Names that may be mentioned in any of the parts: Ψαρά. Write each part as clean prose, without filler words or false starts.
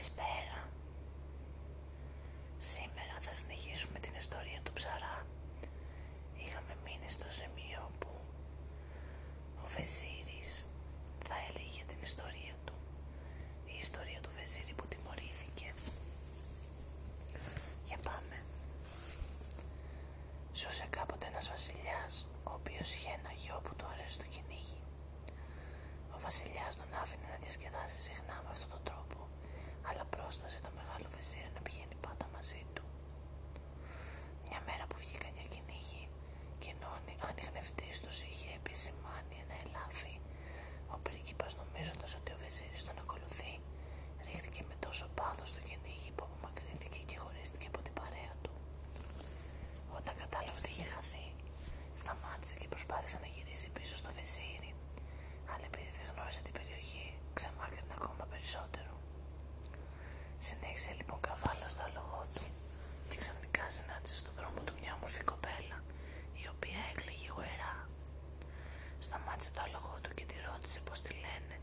Καλησπέρα. Σήμερα θα συνεχίσουμε την ιστορία του Ψαρά. Είχαμε μείνει στο σημείο που ο Βεζίρης θα έλεγε για την ιστορία του. Η ιστορία του Βεζίρη που τιμωρήθηκε. Για πάμε. Ζούσε κάποτε ένας βασιλιάς, ο οποίος είχε ένα γιο που του αρέσει το κυνήγι. Ο βασιλιάς τον άφηνε να διασκεδάσει συχνά με αυτόν τον τρόπο, αλλά πρόστασε το μεγάλο Βεζίρι να πηγαίνει πάντα μαζί του. Μια μέρα που βγήκαν για κυνήγι, και ενώ ο ανιχνευτής τους είχε επισημάνει ένα ελάφι, ο πρίγκιπας, νομίζοντας ότι ο Βεζίρις τον ακολουθεί, ρίχθηκε με τόσο πάθος στο κυνήγι που απομακρύνθηκε και χωρίστηκε από την παρέα του. Όταν κατάλαβε ότι είχε χαθεί, σταμάτησε και προσπάθησε να γυρίσει πίσω στο Βεζίρι, αλλά επειδή δεν γνώρισε την περιοχή, ξεμάκρινε ακόμα περισσότερο. Συνέχισε λοιπόν καβάλας το άλογο του και ξαφνικά συνάντησε στον δρόμο του μια όμορφη κοπέλα, η οποία έκλαιγε γοερά. Σταμάτησε το άλογο του και τη ρώτησε πώς τη λένε,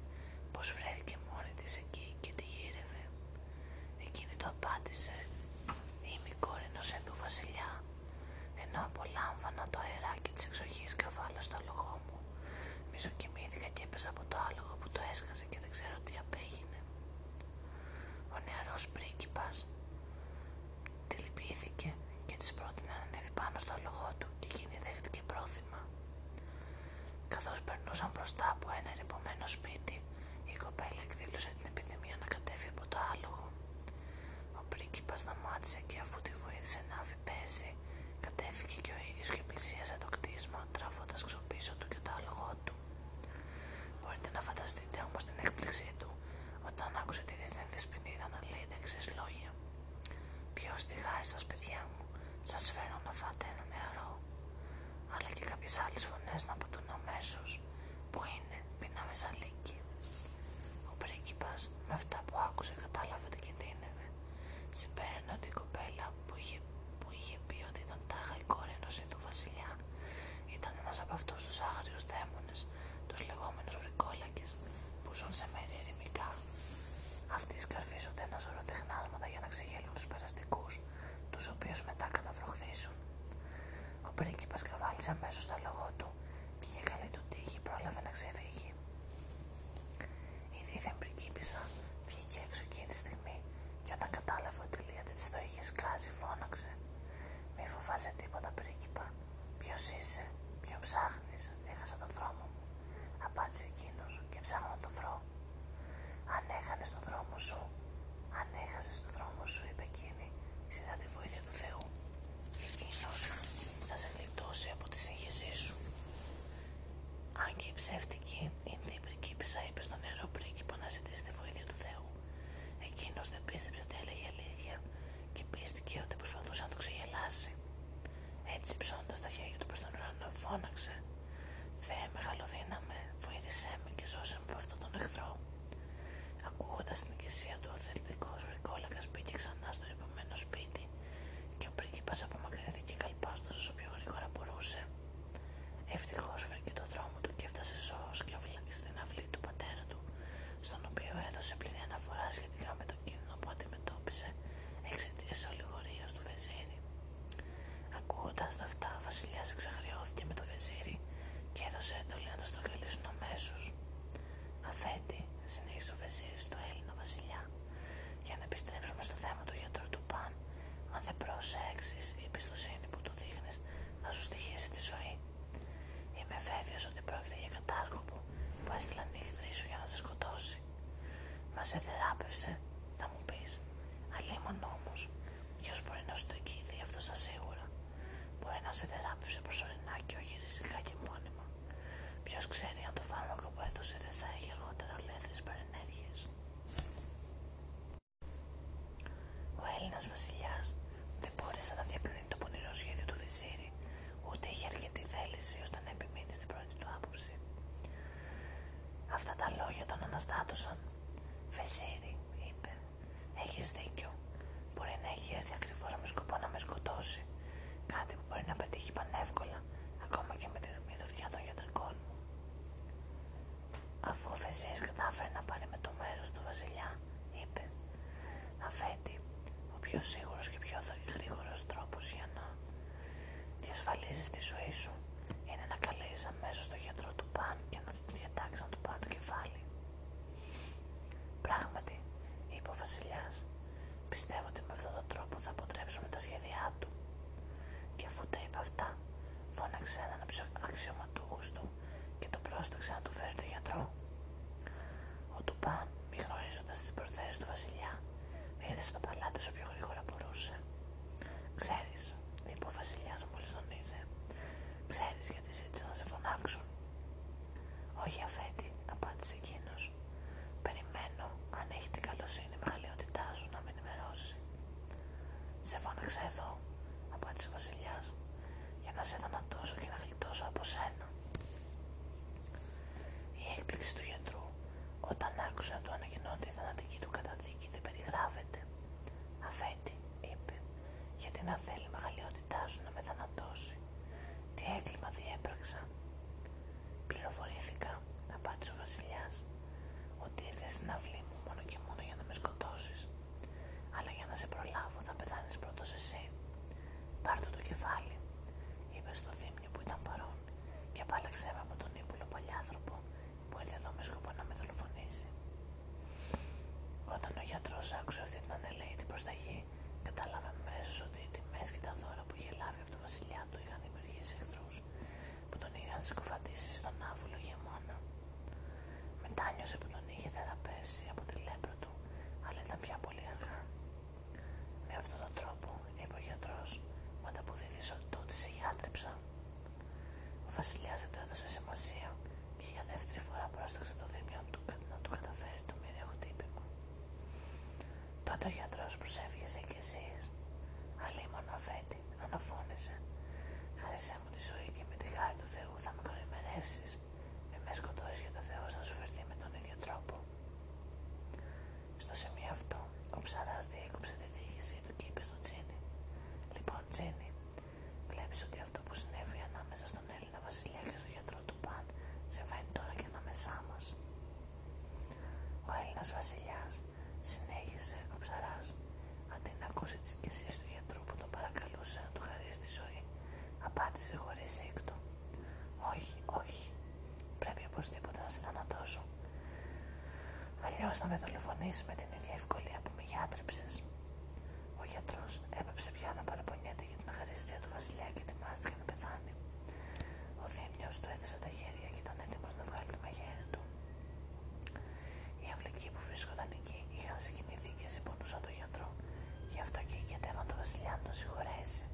πώς βρέθηκε μόνη της εκεί και τη γύρευε. Εκείνη του απάντησε: «Είμαι η κόρη ενός Έντου βασιλιά. Ενώ απολάμβανα το αεράκι της εξοχής καβάλας στο άλογό μου, μισοκοιμήθηκα και έπεσα από το άλογο που το έσκασε και δεν ξέρω τι απέγινε». Ο νεαρός πρίγκιπας τη λυπήθηκε και της πρότεινε να ανέβει πάνω στο άλογο του, και εκείνη δέχτηκε πρόθυμα. Καθώς περνούσαν μπροστά από ένα ερειπωμένο σπίτι, η κοπέλα εκδήλωσε την επιθυμία να κατέβει από το άλογο. Ο πρίγκιπας σταμάτησε και, αφού τη βοήθησε να αφιπέσει, κατέφυγε και ο ίδιος και πλησίασε το κτίσμα, τράφοντας ξοπίσω του και το άλογο του. Μπορείτε να φανταστείτε όμως την έκπληξή του όταν άκουσε τη διεθνή δεσποινίδα να λέει τα εξής λόγια: «Ποιος τη χάρη σας, παιδιά μου, σας φέρω να φάτε ένα νεαρό». Αλλά και κάποιες άλλες φωνές να αποτούν αμέσως: «Που είναι, πεινάμε σαν λύκη». Ο πρίγκιπας, με αυτά που άκουσε, κατάλαβε ότι κινδύνευε. Συμπέρανε ότι η κοπέλα που είχε πει ότι ήταν τάχα η κόρη ενός Ινδού βασιλιά, ήταν ένας από αυτούς τους άγριους δαίμονες, τους λεγόμενους βρικόλακες, που ζουν σε μέρη ερημικά. Αυτοί σκαρφίζονται ένα σωρό τεχνάσματα για να ξεγελούν τους περαστικούς, τους οποίους μετά καταβροχθήσουν. Ο πρίγκιπας καβάλισε αμέσως στο άλογο του και για καλή του τύχη πρόλαβε να ξεφύγει. Η δίθεν πριγκίπισσα βγήκε έξω εκείνη τη στιγμή, και όταν κατάλαβε ότι η λίατα της το είχε σκάσει, φώναξε: «Μη φοβάσαι τίποτα, πρίγκιπα. Ποιος είσαι, ποιον ψάχνεις? Έχασα τον δρόμο μου», απάντησε εκείνος, «και ψάχνω να το βρω». «Αν έχανες τον δρόμο σου, αν έχασες τον δρόμο σου», είπε εκείνη, «ζητά τη βοήθεια του Θεού. Εκείνος θα σε γλιτώσει από τη σύγχυσή σου». Αν και η ψεύτικη Ινδή πριγκίπισσα είπε στον νεαρό πρίγκιπο να ζητήσει τη βοήθεια του Θεού, εκείνος δεν πίστεψε ότι έλεγε αλήθεια και πίστηκε ότι προσπαθούσε να το ξεγελάσει. Έτσι, ψώνοντας τα χέρια του προς τον ουρανό, φώναξε: «Θεέ μεγαλοδύναμε, βοήθησέ με και ζώσε με από αυτόν τον εχθρό». Ακούγοντας την εκκλησία του, ο θελπικός βρικόλακας μπήκε ξανά στο ερειπωμένο σπίτι και ο πρίγκιπας απομακρυνθήκε καλπάζοντας όσο πιο γρήγορα μπορούσε. Ευτυχώς βρήκε το δρόμο του και έφτασε ζώος και στην αυλή του πατέρα του, στον οποίο έδωσε πλήρη αναφορά σχετικά με το κίνδυνο που αντιμετώπισε εξαιτίας της ολιγορίας του Βεζίρη. Ακούγοντας τα αυτά, ο βασιλιάς εξαγριώθηκε με το Βεζίρι και έδωσε έντολη να το στρογγυλήσουν αμέσως. «Αθέτη», συνέχισε ο Βεζίρης του Έλληνα βασιλιά, «για να επιστρέψουμε στο θέμα του γιατρού του Παν, αν δεν προσέξεις, η εμπιστοσύνη που του δείχνεις θα σου στοιχίσει τη ζωή. Είμαι βέβαιος ότι πρόκειται για κατάσκοπο που έστειλε η εχθρή σου για να σε σκοτώσει. Μας εθεράπευσε, θα μου πεις, αλλήμον όμως, ποιος μπορεί να σου το εγγυηθεί αυτό στα σίγουρα? Μπορεί να σε θεράπευσε προσωρινά και όχι ριζικά και μόνιμα. Ποιος ξέρει αν το φάρμακο που έδωσε δεν θα έχει αργότερα ολέθριες παρενέργειες». Ο Έλληνας βασιλιάς δεν μπόρεσε να διακρίνει το πονηρό σχέδιο του Βεζίρη, ούτε είχε αρκετή θέληση ώστε να επιμείνει στην πρώτη του άποψη. Αυτά τα λόγια τον αναστάτωσαν. «Βεζίρη», είπε, «έχεις δίκιο. Μπορεί να έχει έρθει ακριβώς με σκοπό να με σκοτώσει. Κάτι που μπορεί να πετύχει πανεύκολα, ακόμα και με την ομιλοδιά των γιατρικών μου». Αφού ο Βεζίρης κατάφερε να πάρει με το μέρος του βασιλιά, είπε: πιο σίγουρος και πιο γρήγορος τρόπος για να διασφαλίζεις τη ζωή σου είναι να καλέσεις αμέσως τον γιατρό του παν και να διατάξεις να του πάρει το κεφάλι. Πράγματι, είπε ο βασιλιάς, πιστεύω ότι με αυτόν τον τρόπο θα αποτρέψουμε τα σχέδιά του. Και αφού τα είπε αυτά, φώναξε έναν από τους αξιωματούχους του και τον πρόσταξε να του φέρει τον γιατρό. Ο Τουπάν, μη γνωρίζοντας τις προθέσεις του βασιλιά, ήρθε στο παλάτι όσο πιο γρήγορα μπορούσε. «Ξέρεις», είπε ο βασιλιάς μόλις τον είδε, «ξέρεις γιατί ζήτησαν να σε φωνάξουν?» «Όχι, αφέτη», απάντησε εκείνος. «Περιμένω, αν έχει την καλοσύνη μεγαλειότητά σου, να με ενημερώσει». «Σε φώναξα εδώ», απάντησε ο βασιλιάς, «για να σε θανατώσω και να γλιτώσω από σένα». Η έκπληξη του γιατρού, όταν άκουσε να του ανακοινώνεται η θανατική του καταδίκη, δεν περιγράφεται. «Αφέτη», είπε, «γιατί να θέλει η μεγαλειότητά σου να με θανατώσει? Τι έγκλημα διέπραξα?» «Πληροφορήθηκα», απάντησε ο βασιλιάς, «ότι ήρθες στην αυλή μου μόνο και μόνο για να με σκοτώσεις. Αλλά για να σε προλάβω θα πεθάνεις πρώτος εσύ. Πάρ' του το κεφάλι», είπε στο δίμνιο που ήταν παρόν, «και απάλλαξέ με από τον ύπουλο παλιάνθρωπο που ήρθε εδώ με σκοπό να με δολοφονήσει». Όταν ο γιατρός άκουσε αυτή την ανελαίτη προσταγή, κατάλαβε αμέσως ότι οι τιμές και τα δώρα που είχε λάβει από τον βασιλιά του είχαν δημιουργήσει εχθρούς που τον είχαν συκοφαντήσει στον άβουλο γεμόνα. Μετάνιωσε που τον είχε θεραπεύσει από τη λέπρα του, αλλά ήταν πια πολύ αργά. «Με αυτόν τον τρόπο», είπε ο γιατρός, «μου ανταποδίδεις ότι σε γιάτρεψα». Ο βασιλιάς δεν του έδωσε σημασία και για δεύτερη φορά πρόσταξε το δίμιο του να του καταφέρει το μοιραίο χτύπημα. Τότε ο γιατρός προσέφυγε σε εκκλησίες. «Αλίμονο, αφέτη», αναφώνησε, «χάρισέ μου τη ζωή και με τη χάρη του Θεού θα με κοροϊδεύσεις. Μη με σκοτώσεις γιατί ο Θεός θα σου φερθεί με τον ίδιο τρόπο». Στο σημείο αυτό, ο ψαράς διέκοψε τη διοίκησή του και είπε στον Τζίνι, «Λοιπόν, Τζίνι, βλέπεις ότι αυτό που συνέβη ανάμεσα στον Έλληνα βασιλιά και στον γιατρό του Παν συμβαίνει τώρα και ανάμεσά μας». Ο Έλληνας βασιλιάς, συνέχισε ο ψαράς, αντί να ακούσει τις εικασίες του γιατρού που τον παρακαλούσε να του χαρίσει τη ζωή, απάντησε χωρίς σύκτο, «Όχι, όχι, πρέπει οπωσδήποτε να σε θανατώσω. Αλλιώς να με δολοφονήσεις με την ίδια ευκολία που με γιατρέψες». Ο γιατρός έπεψε πια να παραπονιέται για την αχαριστία του βασιλιά και ετοιμάστηκε να πεθάνει. Ο δίμιος του έδεσε τα χέρια και ήταν έτοιμος να βγάλει το μαχαίρι του. Οι αυλικοί που βρίσκονταν εκεί είχαν συγκινηθεί και συμπονούσαν τον γιατρό, γι' αυτό και ηγετεύαν τον βασιλιά να τον συγχωρέσει.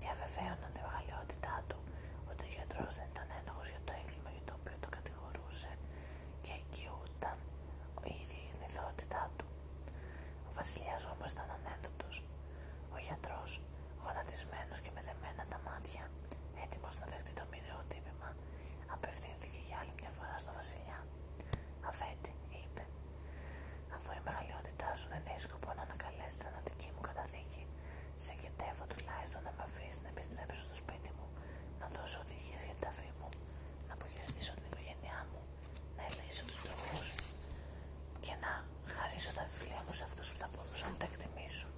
Διαβεβαίωναν τη μεγαλειότητά του ότι ο γιατρός δεν ήταν ένοχος για το έγκλημα για το οποίο το κατηγορούσε και οικειούταν η ίδια η γεννηθότητά του. Ο βασιλιάς όμως ήταν ανένδοτος. Ο γιατρός, γονατισμένος και με δεμένα τα μάτια, έτοιμος να δεχτεί το μοιραίο χτύπημα, απευθύνθηκε για άλλη μια φορά στο βασιλιά. «Αφέτη», είπε, «αφού η μεγαλειότητά σου δεν έχει σκοπό να ανακαλέσει τη θανατική μου καταδίκη, σε εγκετεύω τουλάχιστον να με αφήσει να επιστρέψω στο σπίτι μου, να δώσω οδηγίες για την ταφή μου, να αποχαιρετήσω την οικογένειά μου, να ελεήσω τους τροχούς και να χαρίσω τα βιβλία μου σε αυτούς που θα μπορούσαν να τα εκτιμήσουν.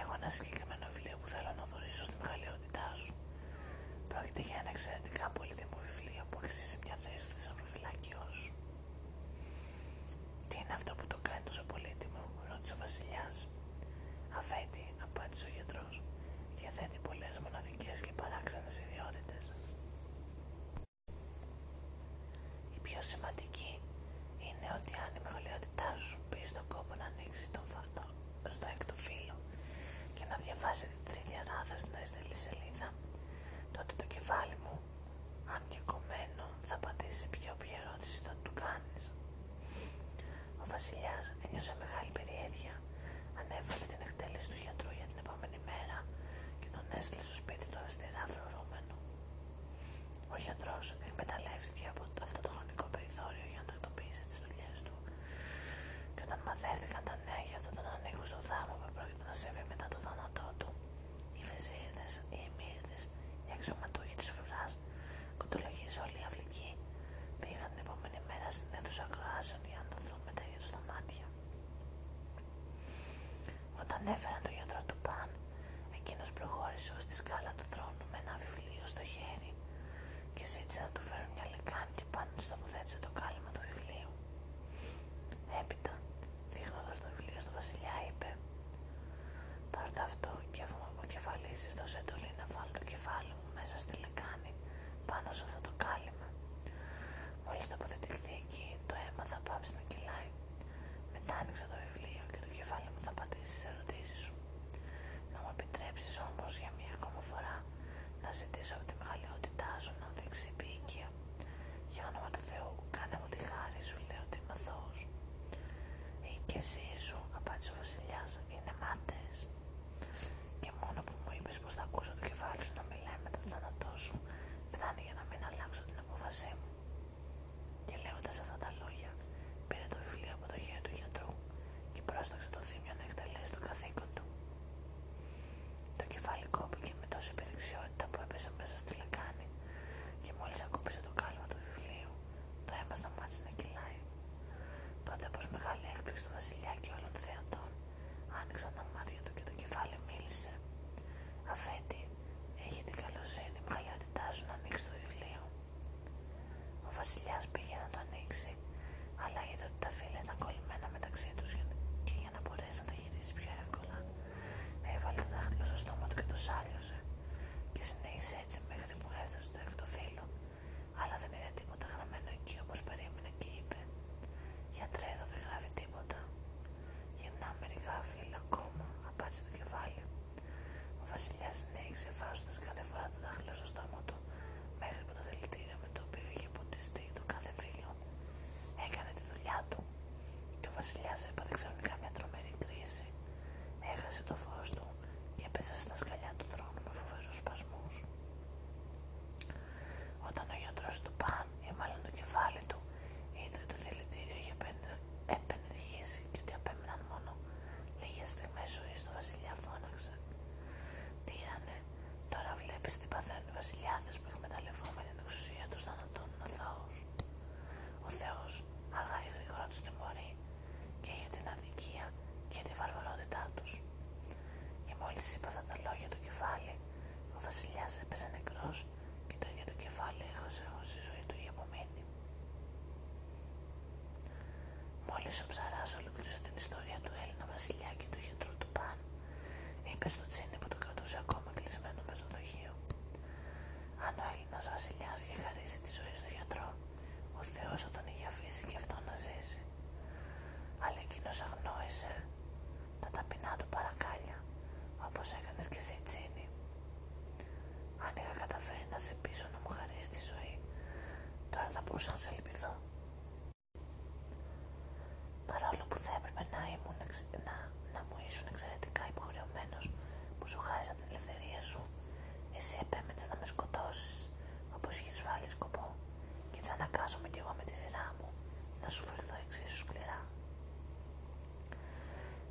Έχω ένα συγκεκριμένο βιβλίο που θέλω να δωρήσω στη μεγαλειότητά σου. Πρόκειται για ένα εξαιρετικά πολύτιμο βιβλίο που αξίζει μια θέση στο θησαυροφυλάκιό σου». «Τι είναι αυτό που το κάνει τόσο πολύτιμο?» ρώτησε ο βασιλιάς. «Αφέτη», απάντησε ο γιατρός, «διαθέτει πολλές μοναδικές και παράξενες ιδιότητες. Η πιο σημαντική είναι ότι αν η μεγαλειότητά σου πει στον κόπο να ανοίξει τον φάτο στο έκτο φύλλο και να διαβάσει την τρίτη αράδα στην αριστερή σελίδα, τότε το κεφάλι μου, αν και κομμένο, θα απαντήσει σε ποια όποια ερώτηση θα του κάνεις». Ο βασιλιάς ένιωσε μεγάλη περιέργεια, ανέβαλε την εκτέλεση του γιατρού για την επόμενη μέρα και τον έστειλε στο σπίτι του αριστερά φρουρούμενο. Ο γιατρός εκμεταλλεύτηκε από αυτό το χρονικό περιθώριο για να τακτοποιήσει τις δουλειές του και όταν μαθεύτηκαν τα νέα για αυτόν τον ανοίγο στο θάμα που πρόκειται να σέβει μετά το θάνατό του, οι βεζίρδες, οι εμμύρδες, οι αξιωματούχοι της φρουράς, κοντολογής όλοι οι αυλικοί, πήγαν την επόμενη μέρα στην αίθουσα ανέφεραν τον γιατρό του Παν. Εκείνος προχώρησε ως τη σκάλα του θρόνου με ένα βιβλίο στο χέρι και ζήτησε να του φέρουν μια λεκάνη και πάνω του τοποθέτησε το κάλυμα του βιβλίου. Έπειτα, δείχνοντας το βιβλίο στον βασιλιά, είπε «Πάρτε αυτό και αφού με αποκεφαλίσεις, δώσε εντολή να βάλω το κεφάλι μου μέσα στη λεκάνη πάνω σε αυτό το κάλυμα. Μόλις τοποθετηθεί εκεί, το αίμα θα πάψει να κυλάει. Μετά άνοιξα το βιβλίο και το κεφάλι μου θα πατήσει στις ερωτήσεις σου. Να μου επιτρέψεις όμως για μία ακόμα φορά να ζητήσω από τη μεγαλειότητά σου να δείξει επίοικια. Για όνομα του Θεού, κάνε μου τη χάρη σου, λέω ότι είμαι αθώος. Οι οικεσίες σου, απάντησε ο βασιλιάς, είναι μάταιες. Και μόνο που μου είπες πως θα ακούσω το κεφάλι σου να μιλάει με τον θάνατό σου, φτάνει για να μην αλλάξω την απόφασή μου». Και λέγοντας αυτά τα λόγια, πήρε το βιβλίο από το χέρι του γιατρού και πρόσταξε το θύμιο να εκτελέσει το καθήκον του. Το κεφάλι κόπηκε με τόση επιδεξιότητα που έπεσε μέσα στη λεκάνη και μόλις ακούμπησε το κάλυμα του βιβλίου, το αίμα σταμάτησε να κυλάει. Τότε, προς μεγάλη έκπληξη του βασιλιά και όλων των θεατών, άνοιξαν τα μάτια του και το κεφάλι μίλησε. «Αφέτη, έχει την καλοσύνη η μεγαλειότητά σου να ανοίξει το βιβλίο». Ο βασιλιάς πήγε να το ανοίξει, αλλά είδε ότι τα φύλλα ήταν κολλημένα μεταξύ τους και για να μπορέσει να τα γυρίσει πιο εύκολα, έβαλε το δάχτυλο στο στόμα του και το σάλιωσε και συνέχισε έτσι μέχρι που έφτασε το έκτο φύλλο, αλλά δεν είδε τίποτα γραμμένο εκεί όπως περίμενε και είπε «Γιατρέ, εδώ δεν γράφει τίποτα». «Γυμνά μερικά φύλλα ακόμα», απάντησε το κεφάλι. Ο βασιλιάς συνέχισε βάζοντας κάθε φορά το δάχτυλο στο στόμα του μέχρι που το δηλητήριο με το οποίο είχε ποτιστεί το κάθε φύλλο έκανε τη δουλειά του και ο βασιλιάς έπαθε ξαφνικά μια τρομερή κρίση. Έχασε το φως του και έπεσε στα σκαλιά του θρόνου με φοβερούς σπασμούς. Όταν ο γιατρός του Παν, ή μάλλον το κεφάλι του, είδε ότι το δηλητήριο είχε επενεργήσει και ότι απέμειναν μόνο λίγες στιγμές ζωής, το βασιλιά φώναξε «Τύρανε, τώρα βλέπεις τι παθαίνουν οι βασιλιάδες που εκμεταλλευόμενη την εξουσία τους θανατώνουν αθώους. Ο Θεός αργά ή γρήγορα τους τιμωρεί και για την αδικία και τη βαρβαρότητά τους». Και μόλις είπε αυτά τα λόγια το κεφάλι, ο βασιλιάς έπεσε νεκρός και το ίδιο το κεφάλι έχασε όση ζωή του είχε απομείνει. Μόλις ο Ψαράς ολοκλήρωσε την ιστορία του Έλληνα βασιλιά και του γιατρού του Παν, είπε στο τσίνι που το κρατούσε ακόμα κλεισμένο μέσα στο δοχείο «Αν ο Έλληνας βασιλιάς είχε χαρίσει τη ζωή στο γιατρό, ο Θεός θα τον είχε αφήσει και αυτό να ζήσει. Αλλά εκείνος αγνόησε τα ταπεινά του παρακάλια, όπως έκανες και εσύ Τσίνη. Αν είχα καταφέρει να σε πείσω να μου χαρίσει τη ζωή, τώρα θα μπορούσα να σε λυπηθώ. Παρόλο που θα έπρεπε να μου ήσουν εξαιρετικά υποχρεωμένος που σου χάρισα την ελευθερία σου, εσύ επέμενες να με σκοτώσεις, όπως είχες βάλει σκοπό, και τις αναγκάζομαι κι εγώ με τη σειρά μου να σου φερθώ εξίσου σκληρά».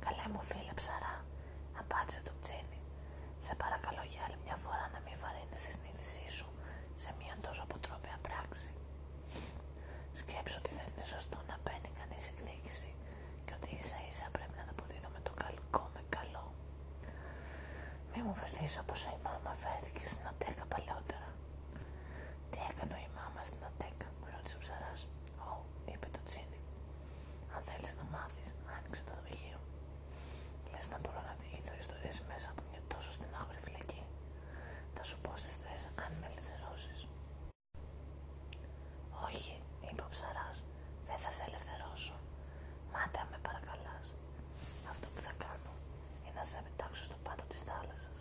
«Καλέ μου φίλε Ψαρά», απάντησε το Τσίνι, «σε παρακαλώ για άλλη μια φορά να μην βαρύνεις τη συνείδησή σου σε μια τόσο αποτρόπαια πράξη. Σκέψου ότι δεν είναι σωστό να παίρνει κανείς εκδίκηση και ότι ίσα ίσα πρέπει να τα αποδίδω με το κακό με καλό. Μη μου βρεθείς όπως η μάμα βρέθηκε στην Αττέκα παλαιότερα». «Τι έκανε η μάμα στην Αττέκα?» μου ρώτησε ο Ψαράς. «Ω», είπε το Τσίνι, «αν θέλεις να μάθεις, άνοιξε το δοχείο. Λες να μπορώ να διηγηθώ ιστορίες μέσα από μια τόσο στενάχωρη φυλακή? Θα σου πω στις θες αν με ελευθερώσεις». «Όχι», είπε ο Ψαράς, «δεν θα σε ελευθερώσω. Μάται αν με παρακαλάς. Αυτό που θα κάνω είναι να σε πετάξω στο πάτο της θάλασσας.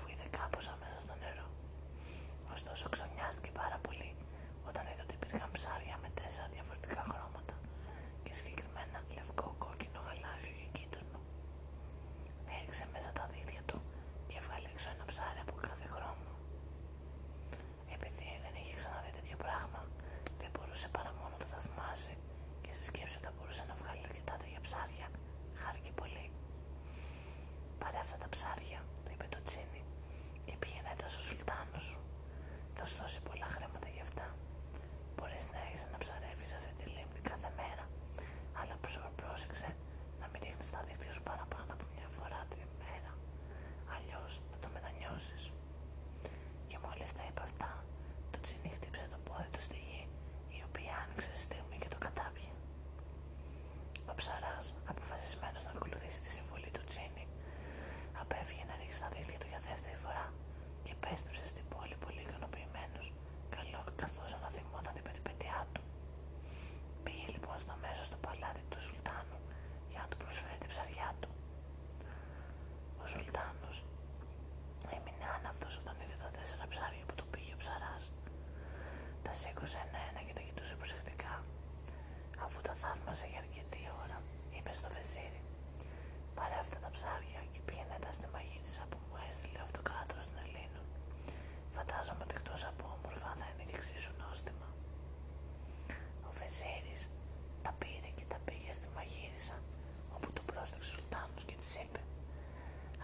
αφού είδε κάπως αμέσως στο νερό. Ωστόσο ξαφνιάστηκε πάρα πολύ όταν είδε ότι υπήρχαν ψάρια με 4 διαφορετικά χρώματα και συγκεκριμένα λευκό, κόκκινο, γαλάζιο και κίτρινο. Έριξε μέσα τα δίχτυα του και έβγαλε έξω ένα ψάρι από κάθε χρώμα. Επειδή δεν είχε ξαναδεί τέτοιο πράγμα, δεν μπορούσε παρά μόνο να το θαυμάσει και στη σκέψη ότι θα μπορούσε να βγάλει αρκετά τέτοια ψάρια, χάρηκε πολύ. Πάρε αυτά τα ψάρια, του είπε το Τσίνι, και πήγαινε έντας στο σουλτάνο σου. Θα σου δώσει πολλά χρήματα γι' αυτά. Μπορείς να έχεις να ψαρεύεις αυτή τη λίμνη κάθε μέρα, αλλά πρόσεξε να μην ρίχνεις τα δίκτυα σου παραπάνω από μια φορά τη μέρα, αλλιώς θα το μετανιώσεις. Και μόλις τα είπε αυτά, το Τσίνι χτύπησε το πόδι του στη γη, η οποία άνοιξε στη στιγμή και το κατάπιε. Ο ψαράς, αποφασισμένος να ακολουθήσει τη συμβουλή του Τσίνι, απέφυγε να ρίξει τα δίχτυα του για δεύτερη φορά και επέστρεψε στην πόλη πολύ ικανοποιημένος, καθώς αναθυμόταν την περιπέτειά του. Πήγε λοιπόν στο μέσο στο παλάτι του Σουλτάνου για να του προσφέρει την ψαριά του. Ο Σουλτάνος έμεινε άναυτος όταν είδε τα 4 ψάρια που του πήγε ο ψαράς. Τα σήκωσε ένα-ένα και τα κοιτούσε προσεκτικά. Αφού τα θαύμασε για αρκετή ώρα, είπε στο Βεζίρι: «Πάρε αυτά τα ψάρια και πήγαινε τα στη μαγίτισσα που μου έστειλε ο αυτοκράτορας των Ελλήνων. Φαντάζομαι ότι εκτός από όμορφα θα είναι και εξίσου νόστιμα». Ο Βεζίρις τα πήρε και τα πήγε στη μαγίτισσα, όπου του πρόσταξε ο Σουλτάνος και της είπε: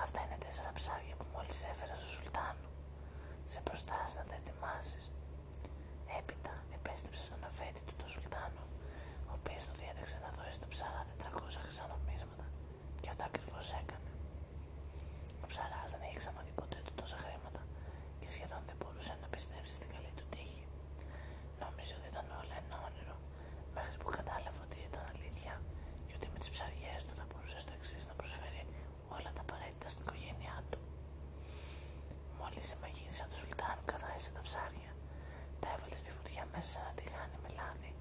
«Αυτά είναι 4 ψάρια που μόλις έφερα στο Σουλτάνο. Σε προστάζει να τα ετοιμάσεις». Έπειτα επέστρεψε στον αφέτη του τον Σουλτάνο, ο οποίος του διέταξε να δώσει στο ψαρά 400 χρυσανομίσματα. Και αυτό ακριβώς έκανε. Ο ψαράς δεν είχε ξαναδεί ποτέ του τόσα χρήματα και σχεδόν δεν μπορούσε να πιστέψει στην καλή του τύχη. Νόμιζε ότι ήταν όλα ένα όνειρο, μέχρι που κατάλαβε ότι ήταν αλήθεια και ότι με τις ψαριές του θα μπορούσε στο εξής να προσφέρει όλα τα απαραίτητα στην οικογένειά του. Μόλις η μαγείρισα του Σουλτάνου καθάρισε τα ψάρια, τα έβαλε στη φωτιά μέσα σε ένα τηγάνι με λάδι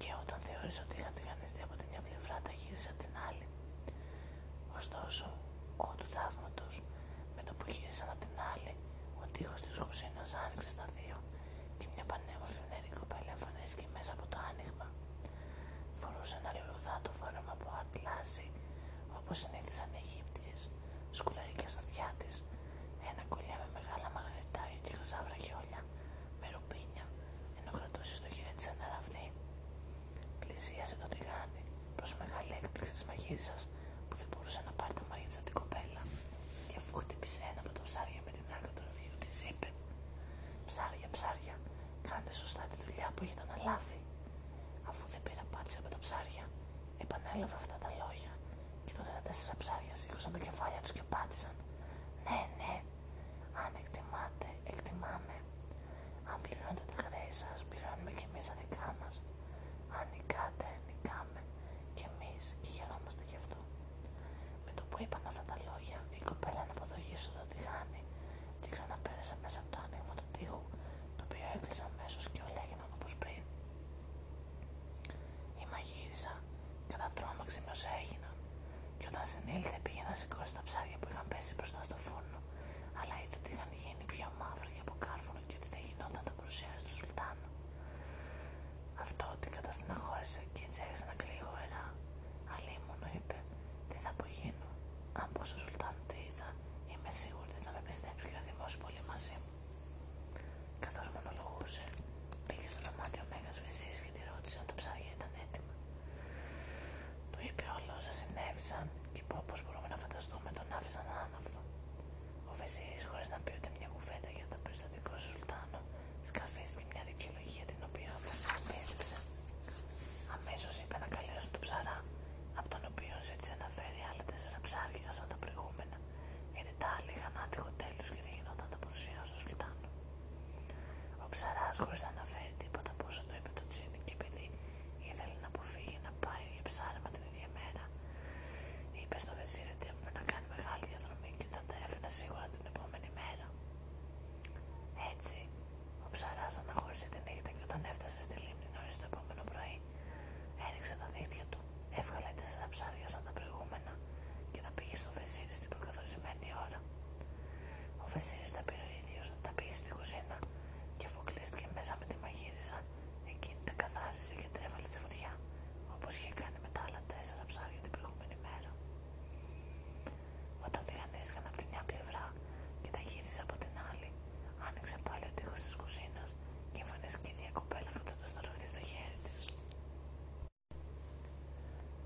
και όταν θεώρησε ότι είχαν τηγανιστεί από τη μια πλευρά, τα γύρισε από την άλλη. Ωστόσο, ό του θαύματος, με το που γύρισαν απ' την άλλη, ο τοίχος της κουζίνας άνοιξε στα 2 και μια πανέμορφη νεαρή κοπέλα εμφανίστηκε μέσα από το άνοιγμα. Φορούσε ένα λουλουδάτο φόρεμα από ατλάσσι, όπως συνήθισαν οι Αιγύπτιες, σκουλαρίκια στα αυτιά της, ένα κολλιά με μεγάλα μαγνητάρια και χρυσά βραχιόλια, με ρουπίνια, ενώ κρατούσε στο χέρι της ένα ραβδί. Πλησίασε το τηγάνι, προς μεγάλη έκπληξη της μαγείρισας, που δεν μπορούσε να πάρει τα μαγίτσα την κοπέλα, και αφού χτύπησε ένα από τα ψάρια με την άκρη του ραβιού, της είπε: «Ψάρια, ψάρια, κάντε σωστά τη δουλειά που έχετε αναλάβει». Αφού δεν πήρε απάντηση από τα ψάρια, επανέλαβε αυτά τα λόγια, και τότε τα 4 ψάρια σήκωσαν τα κεφάλια τους και πάτησαν: «Ναι, ναι, αν εκτιμάτε, εκτιμάμε. Αν πληρώνετε τα χρέη σας, πληρώνουμε κι εμείς τα δικά μας. Αν νικάτε, νικάμε κι εμείς και χαιρόμαστε γι' αυτό». Που είπαν αυτά τα λόγια, η κοπέλα αναποδογήσε το τηγάνι και ξαναπέρασε μέσα από το άνοιγμα του τοίχου, το οποίο έκλεισε αμέσως και όλα έγιναν όπως πριν. Η μαγείρισα κατατρώμαξε με όσα έγιναν, και όταν συνήλθε πήγε να σηκώσει τα ψάρια που είχαν πέσει μπροστά στο φούρνο, αλλά είδε ότι είχαν γίνει πιο μαύρα και από κάρβουνο και ότι δεν γινόταν τα παρουσιάζει του Σουλτάνου. Αυτό την καταστεναχώρησε και έτσι άρχισε να κλαίει γοερά, αλλά ήμουν, είπε: «Τι θα απογίνω. Αν πω στο Σουλτάνο τι είδα, είμαι σίγουρη ότι θα με πιστέψει και θα δημώσει πολύ μαζί μου». Καθώς μονολογούσε, πήγε στο δωμάτιο ο Μέγας Βεζίρις και τη ρώτησε αν τα ψάρια ήταν έτοιμα. Του είπε όλα όσα συνέβησαν και πώς μπορούμε να φανταστούμε τον άφησαν άναυτο. Ο Βεζίρις, χωρίς να πει ούτε μια κουβέντα για τα περιστατικό του Σουλτάνο, σκαφίστηκε μια δικαιολογία την οποία δεν πίστεψε. Αμέσως είπε να καλέσουν τον ψαρά, από τον οποίο ζήτησε να φέρει άλλα 4 ψάρια σαν τα προηγούμενα, γιατί τα άλλα είχαν άτυχο τέλος και δεν γινόταν τα παρουσία στο Σουλτάνο. Ο ψαράς, χωρίς να αναφέρει τίποτα από όσο το είπε το Τσίνι, και επειδή ήθελε να αποφύγει να πάει για ψάρεμα την ίδια μέρα, είπε στο Βεζίρι ότι έπρεπε να κάνει μεγάλη διαδρομή και θα τα έφερε σίγουρα την επόμενη μέρα. Έτσι, ο ψαράς αναχώρησε τη νύχτα και όταν έφτασε στη λίμνη νωρίς το επόμενο πρωί, έριξε τα δίχτυα του. Έβγαλε 4 ψάρια σαν τα προηγούμενα και τα πήγε στο Βεζίρι στην προκαθορισμένη ώρα. Ο Βασίλης τα πήρε ο ίδιος, τα πήγε στην κουζίνα και αφού κλείστηκε μέσα με τη μαγείρισα, εκείνη τα καθάρισε και τα έβαλε στη φωτιά, όπως είχε κάνει με τα άλλα 4 ψάρια την προηγούμενη μέρα. Όταν τηγανίστηκαν από τη μια πλευρά και τα γύρισε από την άλλη, άνοιξε πάλι ο τοίχος της κουζίνας και εμφανίστηκε η διακοπέλα κρατώντας το ραβδί στο χέρι της.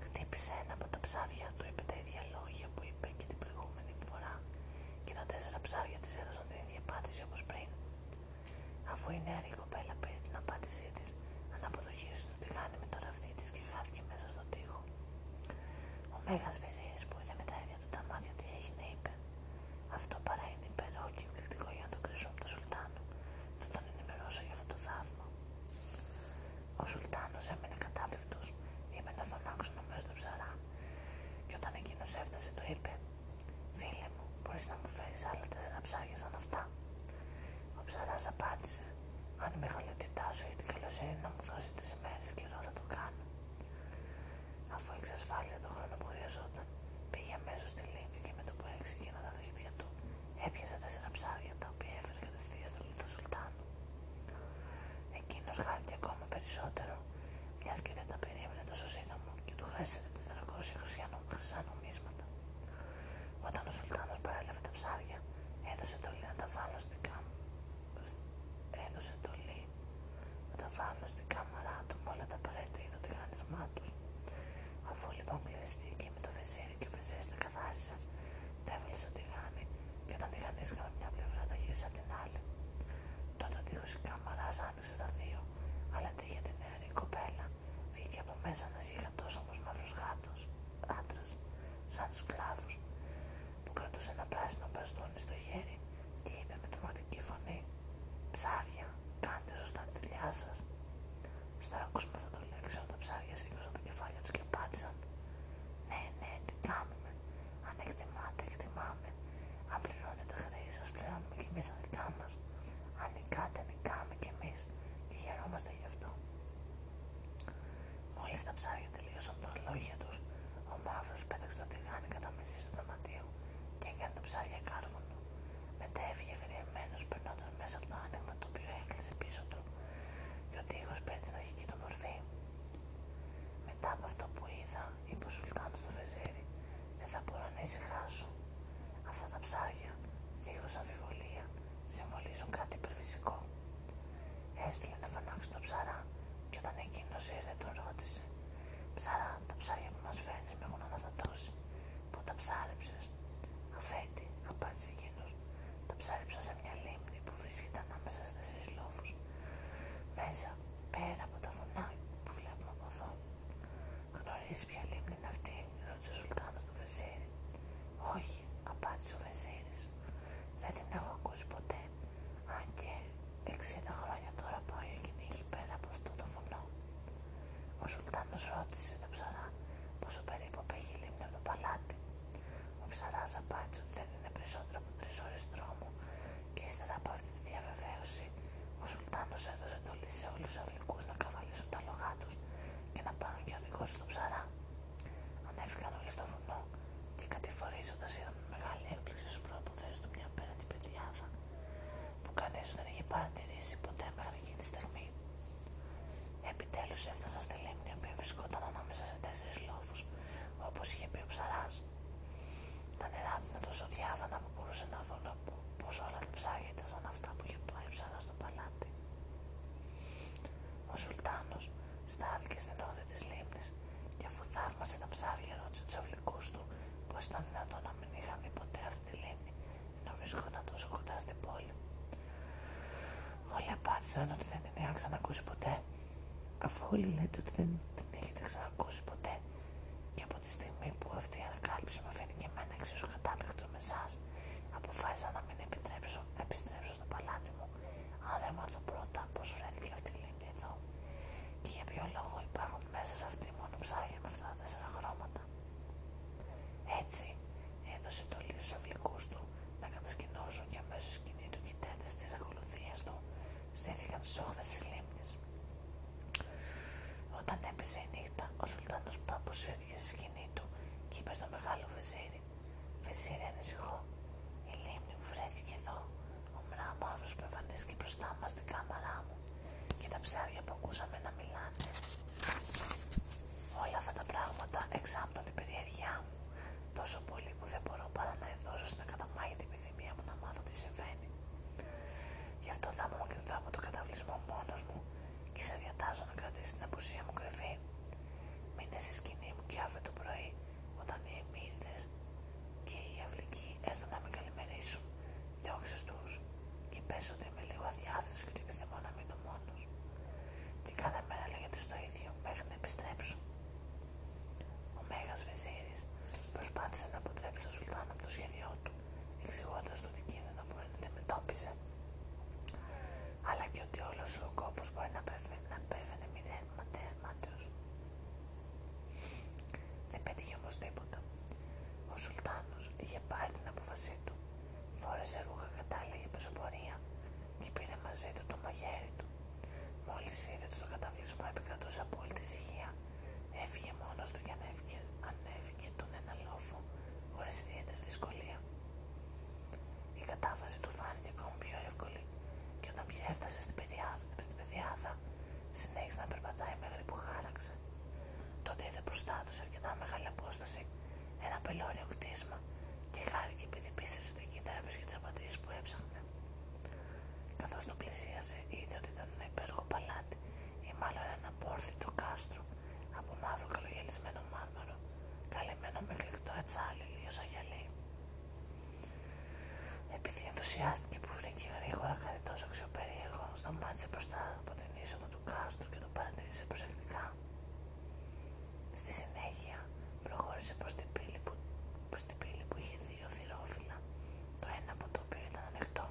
Χτύπησε ένα από τα ψάρια, του είπε τα ίδια λόγια που είπε και την προηγούμενη φορά και τα 4 ψάρια της έδωσαν την ίδια απάντηση όπως πριν. Αφού η νεαρή κοπέλα πήρε την απάντησή της, αναποδογύρισε το τηγάνι με το ραβδί της και χάθηκε μέσα στον τοίχο. Ο Μέγας Βυζίρης που είδε με τα ίδια του τα μάτια τι έγινε, είπε: «Αυτό παρά είναι υπερό και εκπληκτικό για να το κρύψω από τον Σουλτάνο. Θα τον ενημερώσω για αυτό το θαύμα». Ο Σουλτάνος έμεινε κατάπληκτος, είπε να φωνάξουν αμέσως τον ψαρά, και όταν εκείνος έφτασε, του είπε: «Φίλε μου, μπορείς να μου φέρεις άλλα 4 ψάρια σαν αυτά?» Ο ψαράς απάντησε: «Αν η μεγαλειότητά σου έχει την καλοσύνη να μου δώσει 3 ημέρες καιρό, θα το κάνω». Αφού εξασφάλισε τον χρόνο που χρειαζόταν, πήγε αμέσως στη λίμνη και με το που έξυγε τα δίχτυα του, έπιασε 4 ψάρια τα οποία έφερε κατευθείαν στον Σουλτάνο. Εκείνος χάρηκε ακόμα περισσότερο, μιας και δεν τα περίμενε τόσο σύντομα, και του χρέστηκε 400 χρυσά νομίσματα. Όταν ο Σουλτάνος παρέλαβε τα ψάρια, έδωσε εντολή να τα βάλω στην κάμαρά του με όλα τα απαραίτητα για το τηγάνισμά τους. Αφού λοιπόν κλειστήκε με το βεζίρι και ο βεζίρις τα καθάρισε, τα έβαλε στο τηγάνι και όταν τηγανίστηκαν από μια πλευρά, τα γύρισε από την άλλη. Τότε ο τοίχος της κάμαρας άνοιξε στα 2, αλλά αντί για την νεαρή κοπέλα, βγήκε από μέσα ένας γιγαντόσωμος μαύρος άντρας, σαν τους σκλάβους, που κρατούσε ένα πράσινο μπαστούνι στο χέρι και είπε με τρομακτική φωνή: «Ψάρια, κάντε σωστά τη δουλειά σας». Στο άκουσμα αυτό το λέξεο, τα ψάρια σήκωσαν τα κεφάλια τους και πάτησαν: «Ναι, ναι, τι κάνουμε? Αν εκτιμάτε, εκτιμάμε. Αν πληρώνετε τα χρέη σας, πληρώνουμε κι εμείς τα δικά μας. Αν νικάτε, νικάμε κι εμείς και χαιρόμαστε γι' αυτό». Μόλις τα ψάρια τελείωσαν τα λόγια τους, ο μαύρος πέταξε το τηγάνι κατά μισή του δωματίου και έκανε τα ψάρια κάρβουνο. Μετά έφυγε αγριεμένος, περνώντας μέσα από το άνοιγμα το οποίο έκλεισε πίσω του, και ο τοίχος πήρε την αρχική του μορφή. «Μετά από αυτό που είδα», είπε ο Σουλτάνος στο βεζίρι, «δεν θα μπορώ να ησυχάσω. Αυτά τα ψάρια, δίχως αμφιβολία, συμβολίζουν κάτι υπερφυσικό». Έστειλε να φωνάξει τον ψαρά, και όταν εκείνος ήρθε, τον ρώτησε: «Ψαρά, τα ψάρια που μας φέρνεις με έχουν αναστατώσει. Πού τα ψάρεψες?» «Αφέντη», απάντησε εκείνος, «τα ψάρεψα σε μια λίμνη που βρίσκεται ανάμεσα σε 4 λόφους. Μέσα, πέρα από τα βουνά που βλέπουμε από εδώ». «Γνωρίζεις ποια λίμνη είναι αυτή?» ρώτησε ο Σουλτάνος του Βεζίρι. «Όχι», απάντησε ο Βεζίρις, «δεν την έχω ακούσει ποτέ, αν και 60 χρόνια τώρα πάει εκείνη εκεί πέρα από αυτό το βουνό». Ο Σουλτάνος ρώτησε τον ψαρά πόσο περίπου απέχει η λίμνη από το παλάτι. Ο ψαράς απάντησε ότι δεν είναι περισσότερο από 3 ώρες δρόμου, και ύστερα από αυτή τη διαβεβαίωση, ο Σουλτάνος έδωσε εντολή σε όλους τους αυλικούς να καβαλήσουν τα λογά τους και να πάνε και οδηγώσουν τον ψαρά. Ανέβηκαν όλοι στο βουνό και κατηφορίζοντας είδαν με μεγάλη έκπληξη στους προαποδές του μια απέραντη πεδιάδα που κανείς δεν είχε παρατηρήσει ποτέ μέχρι εκείνη τη στιγμή. Επιτέλους έφτασαν στη λίμνη, η οποία βρισκόταν ανάμεσα σε 4 λόφους, όπως είχε πει ο ψαράς. Τα νερά ήταν τόσο διάβανα που μπορούσε να δουν πως όλα τα ψάρια ήταν σαν αυτά που είχε πάει ο ψαράς στο παλάτι. Ο Σουλτάνος στάθηκε στην όχθη της λίμνης και αφού θαύμασε τα ψάρια, ρώτησε τους αυλικούς του πως ήταν δυνατόν να μην είχαν δει ποτέ αυτή τη λίμνη, ενώ βρισκόταν τόσο κοντά στην πόλη. Όλοι απάντησαν ότι δεν την είχαν ξανακούσει ποτέ. Αφού όλοι λέτε ότι δεν την έχετε ξανακούσει ποτέ, και από τη στιγμή που αυτή η ανακάλυψη με αφήνει και εμένα εξίσου κατάπληκτο με εσάς, αποφάσισα να μην επιστρέψω στο παλάτι μου, αν δεν μάθω πρώτα πώς βρέθηκε αυτή η λίμνη εδώ και για ποιο λόγο υπάρχουν μέσα σε αυτή μόνο ψάρια με αυτά τα 4 χρώματα. Έτσι, έδωσε εντολή στους αυλικούς του να κατασκηνώσουν, και αμέσως σκηνή του κοιτέντες της ακολουθίας του στήθηκαν στις όχθες της λίμνης. Όταν έπεσε η νύχτα, ο Σουλτάνος αποσύρθηκε στη σκηνή του και είπε στο μεγάλο Βεζίρι: «Βεζίρι, ανησυχώ. Η λίμνη που βρέθηκε εδώ τίποτα. Ο Σουλτάνος είχε πάρει την απόφασή του, φόρεσε ρούχα κατάλληλα για πεζοπορία και πήρε μαζί του το μαχαίρι του. Μόλις είδε ότι στο καταβλισμό επικρατούσε απόλυτη ησυχία, έφυγε μόνος του και ανέβηκε τον ένα λόφο χωρίς ιδιαίτερη δυσκολία. Η κατάβαση του φάνηκε ακόμα πιο εύκολη και όταν πια έφτασε στην πεδιάδα, συνέχισε να περπατάει μέχρι που χάραξε. Τότε είδε μπροστά του σε αρκετά μεγάλη απόσταση ένα πελώριο κτίσμα και χάρηκε επειδή πίστευε ότι εκεί θα έβρισκε τις απαντήσεις που έψαχνε. Καθώς το πλησίασε, είδε ότι ήταν ένα υπέροχο παλάτι ή μάλλον ένα απόρθητο κάστρο από μαύρο καλογελισμένο μάρμαρο, καλυμμένο με γλυκτό ατσάλι λίγο σαν γυαλί. Επειδή ενθουσιάστηκε που βρήκε γρήγορα κάτι τόσο αξιοπερίεργο, σταμάτησε μπροστά από την είσοδο του κάστρου και το παρατηρήσε προσεκτικά. Στη συνέχεια προχώρησε προς την πύλη που είχε δύο θυρόφυλλα, το ένα από το οποίο ήταν ανοιχτό.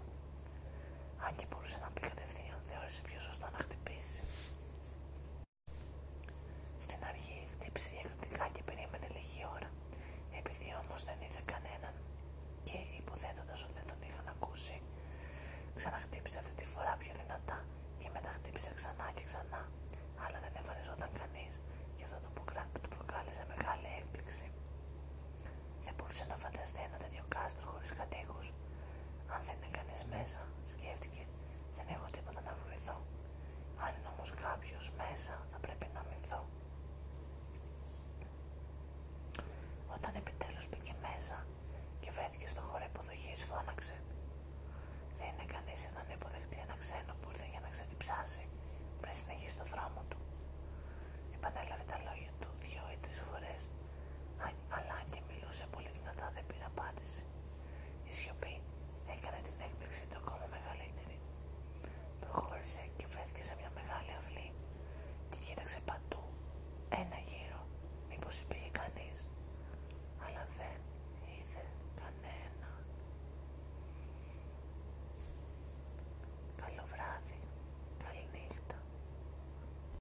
Αν και μπορούσε να μπει κατευθείαν, θεώρησε πιο σωστό να χτυπήσει. Στην αρχή χτύπησε διακριτικά και περίμενε λίγη ώρα, επειδή όμως δεν είδε κανέναν και υποθέτοντας ότι δεν τον είχαν ακούσει, ξαναχτύπησε αυτή τη φορά πιο δυνατά και μετά χτύπησε ξανά και ξανά, αλλά δεν εμφανιζόταν κανείς. Του προκάλεσε μεγάλη έκπληξη. Δεν μπορούσε να φανταστεί ένα τέτοιο κάστρο χωρίς κατοίκους. Αν δεν είναι κανείς μέσα, σκέφτηκε, δεν έχω τίποτα να βοηθώ. Αν είναι όμως κάποιος μέσα, θα πρέπει να αμυνθώ. Όταν επιτέλους μπήκε μέσα και βρέθηκε στο χώρο υποδοχής, φώναξε. Δεν είναι κανείς εδώ να υποδεχτεί ένα ξένο που ήρθε για να ξεδιψάσει πριν συνεχίσει το δρόμο του. Επανέλαβε τα λόγια του 2 ή 3 φορές, αλλά αν και μιλούσε πολύ δυνατά δεν πήρε απάντηση. Η σιωπή έκανε την έκπληξη του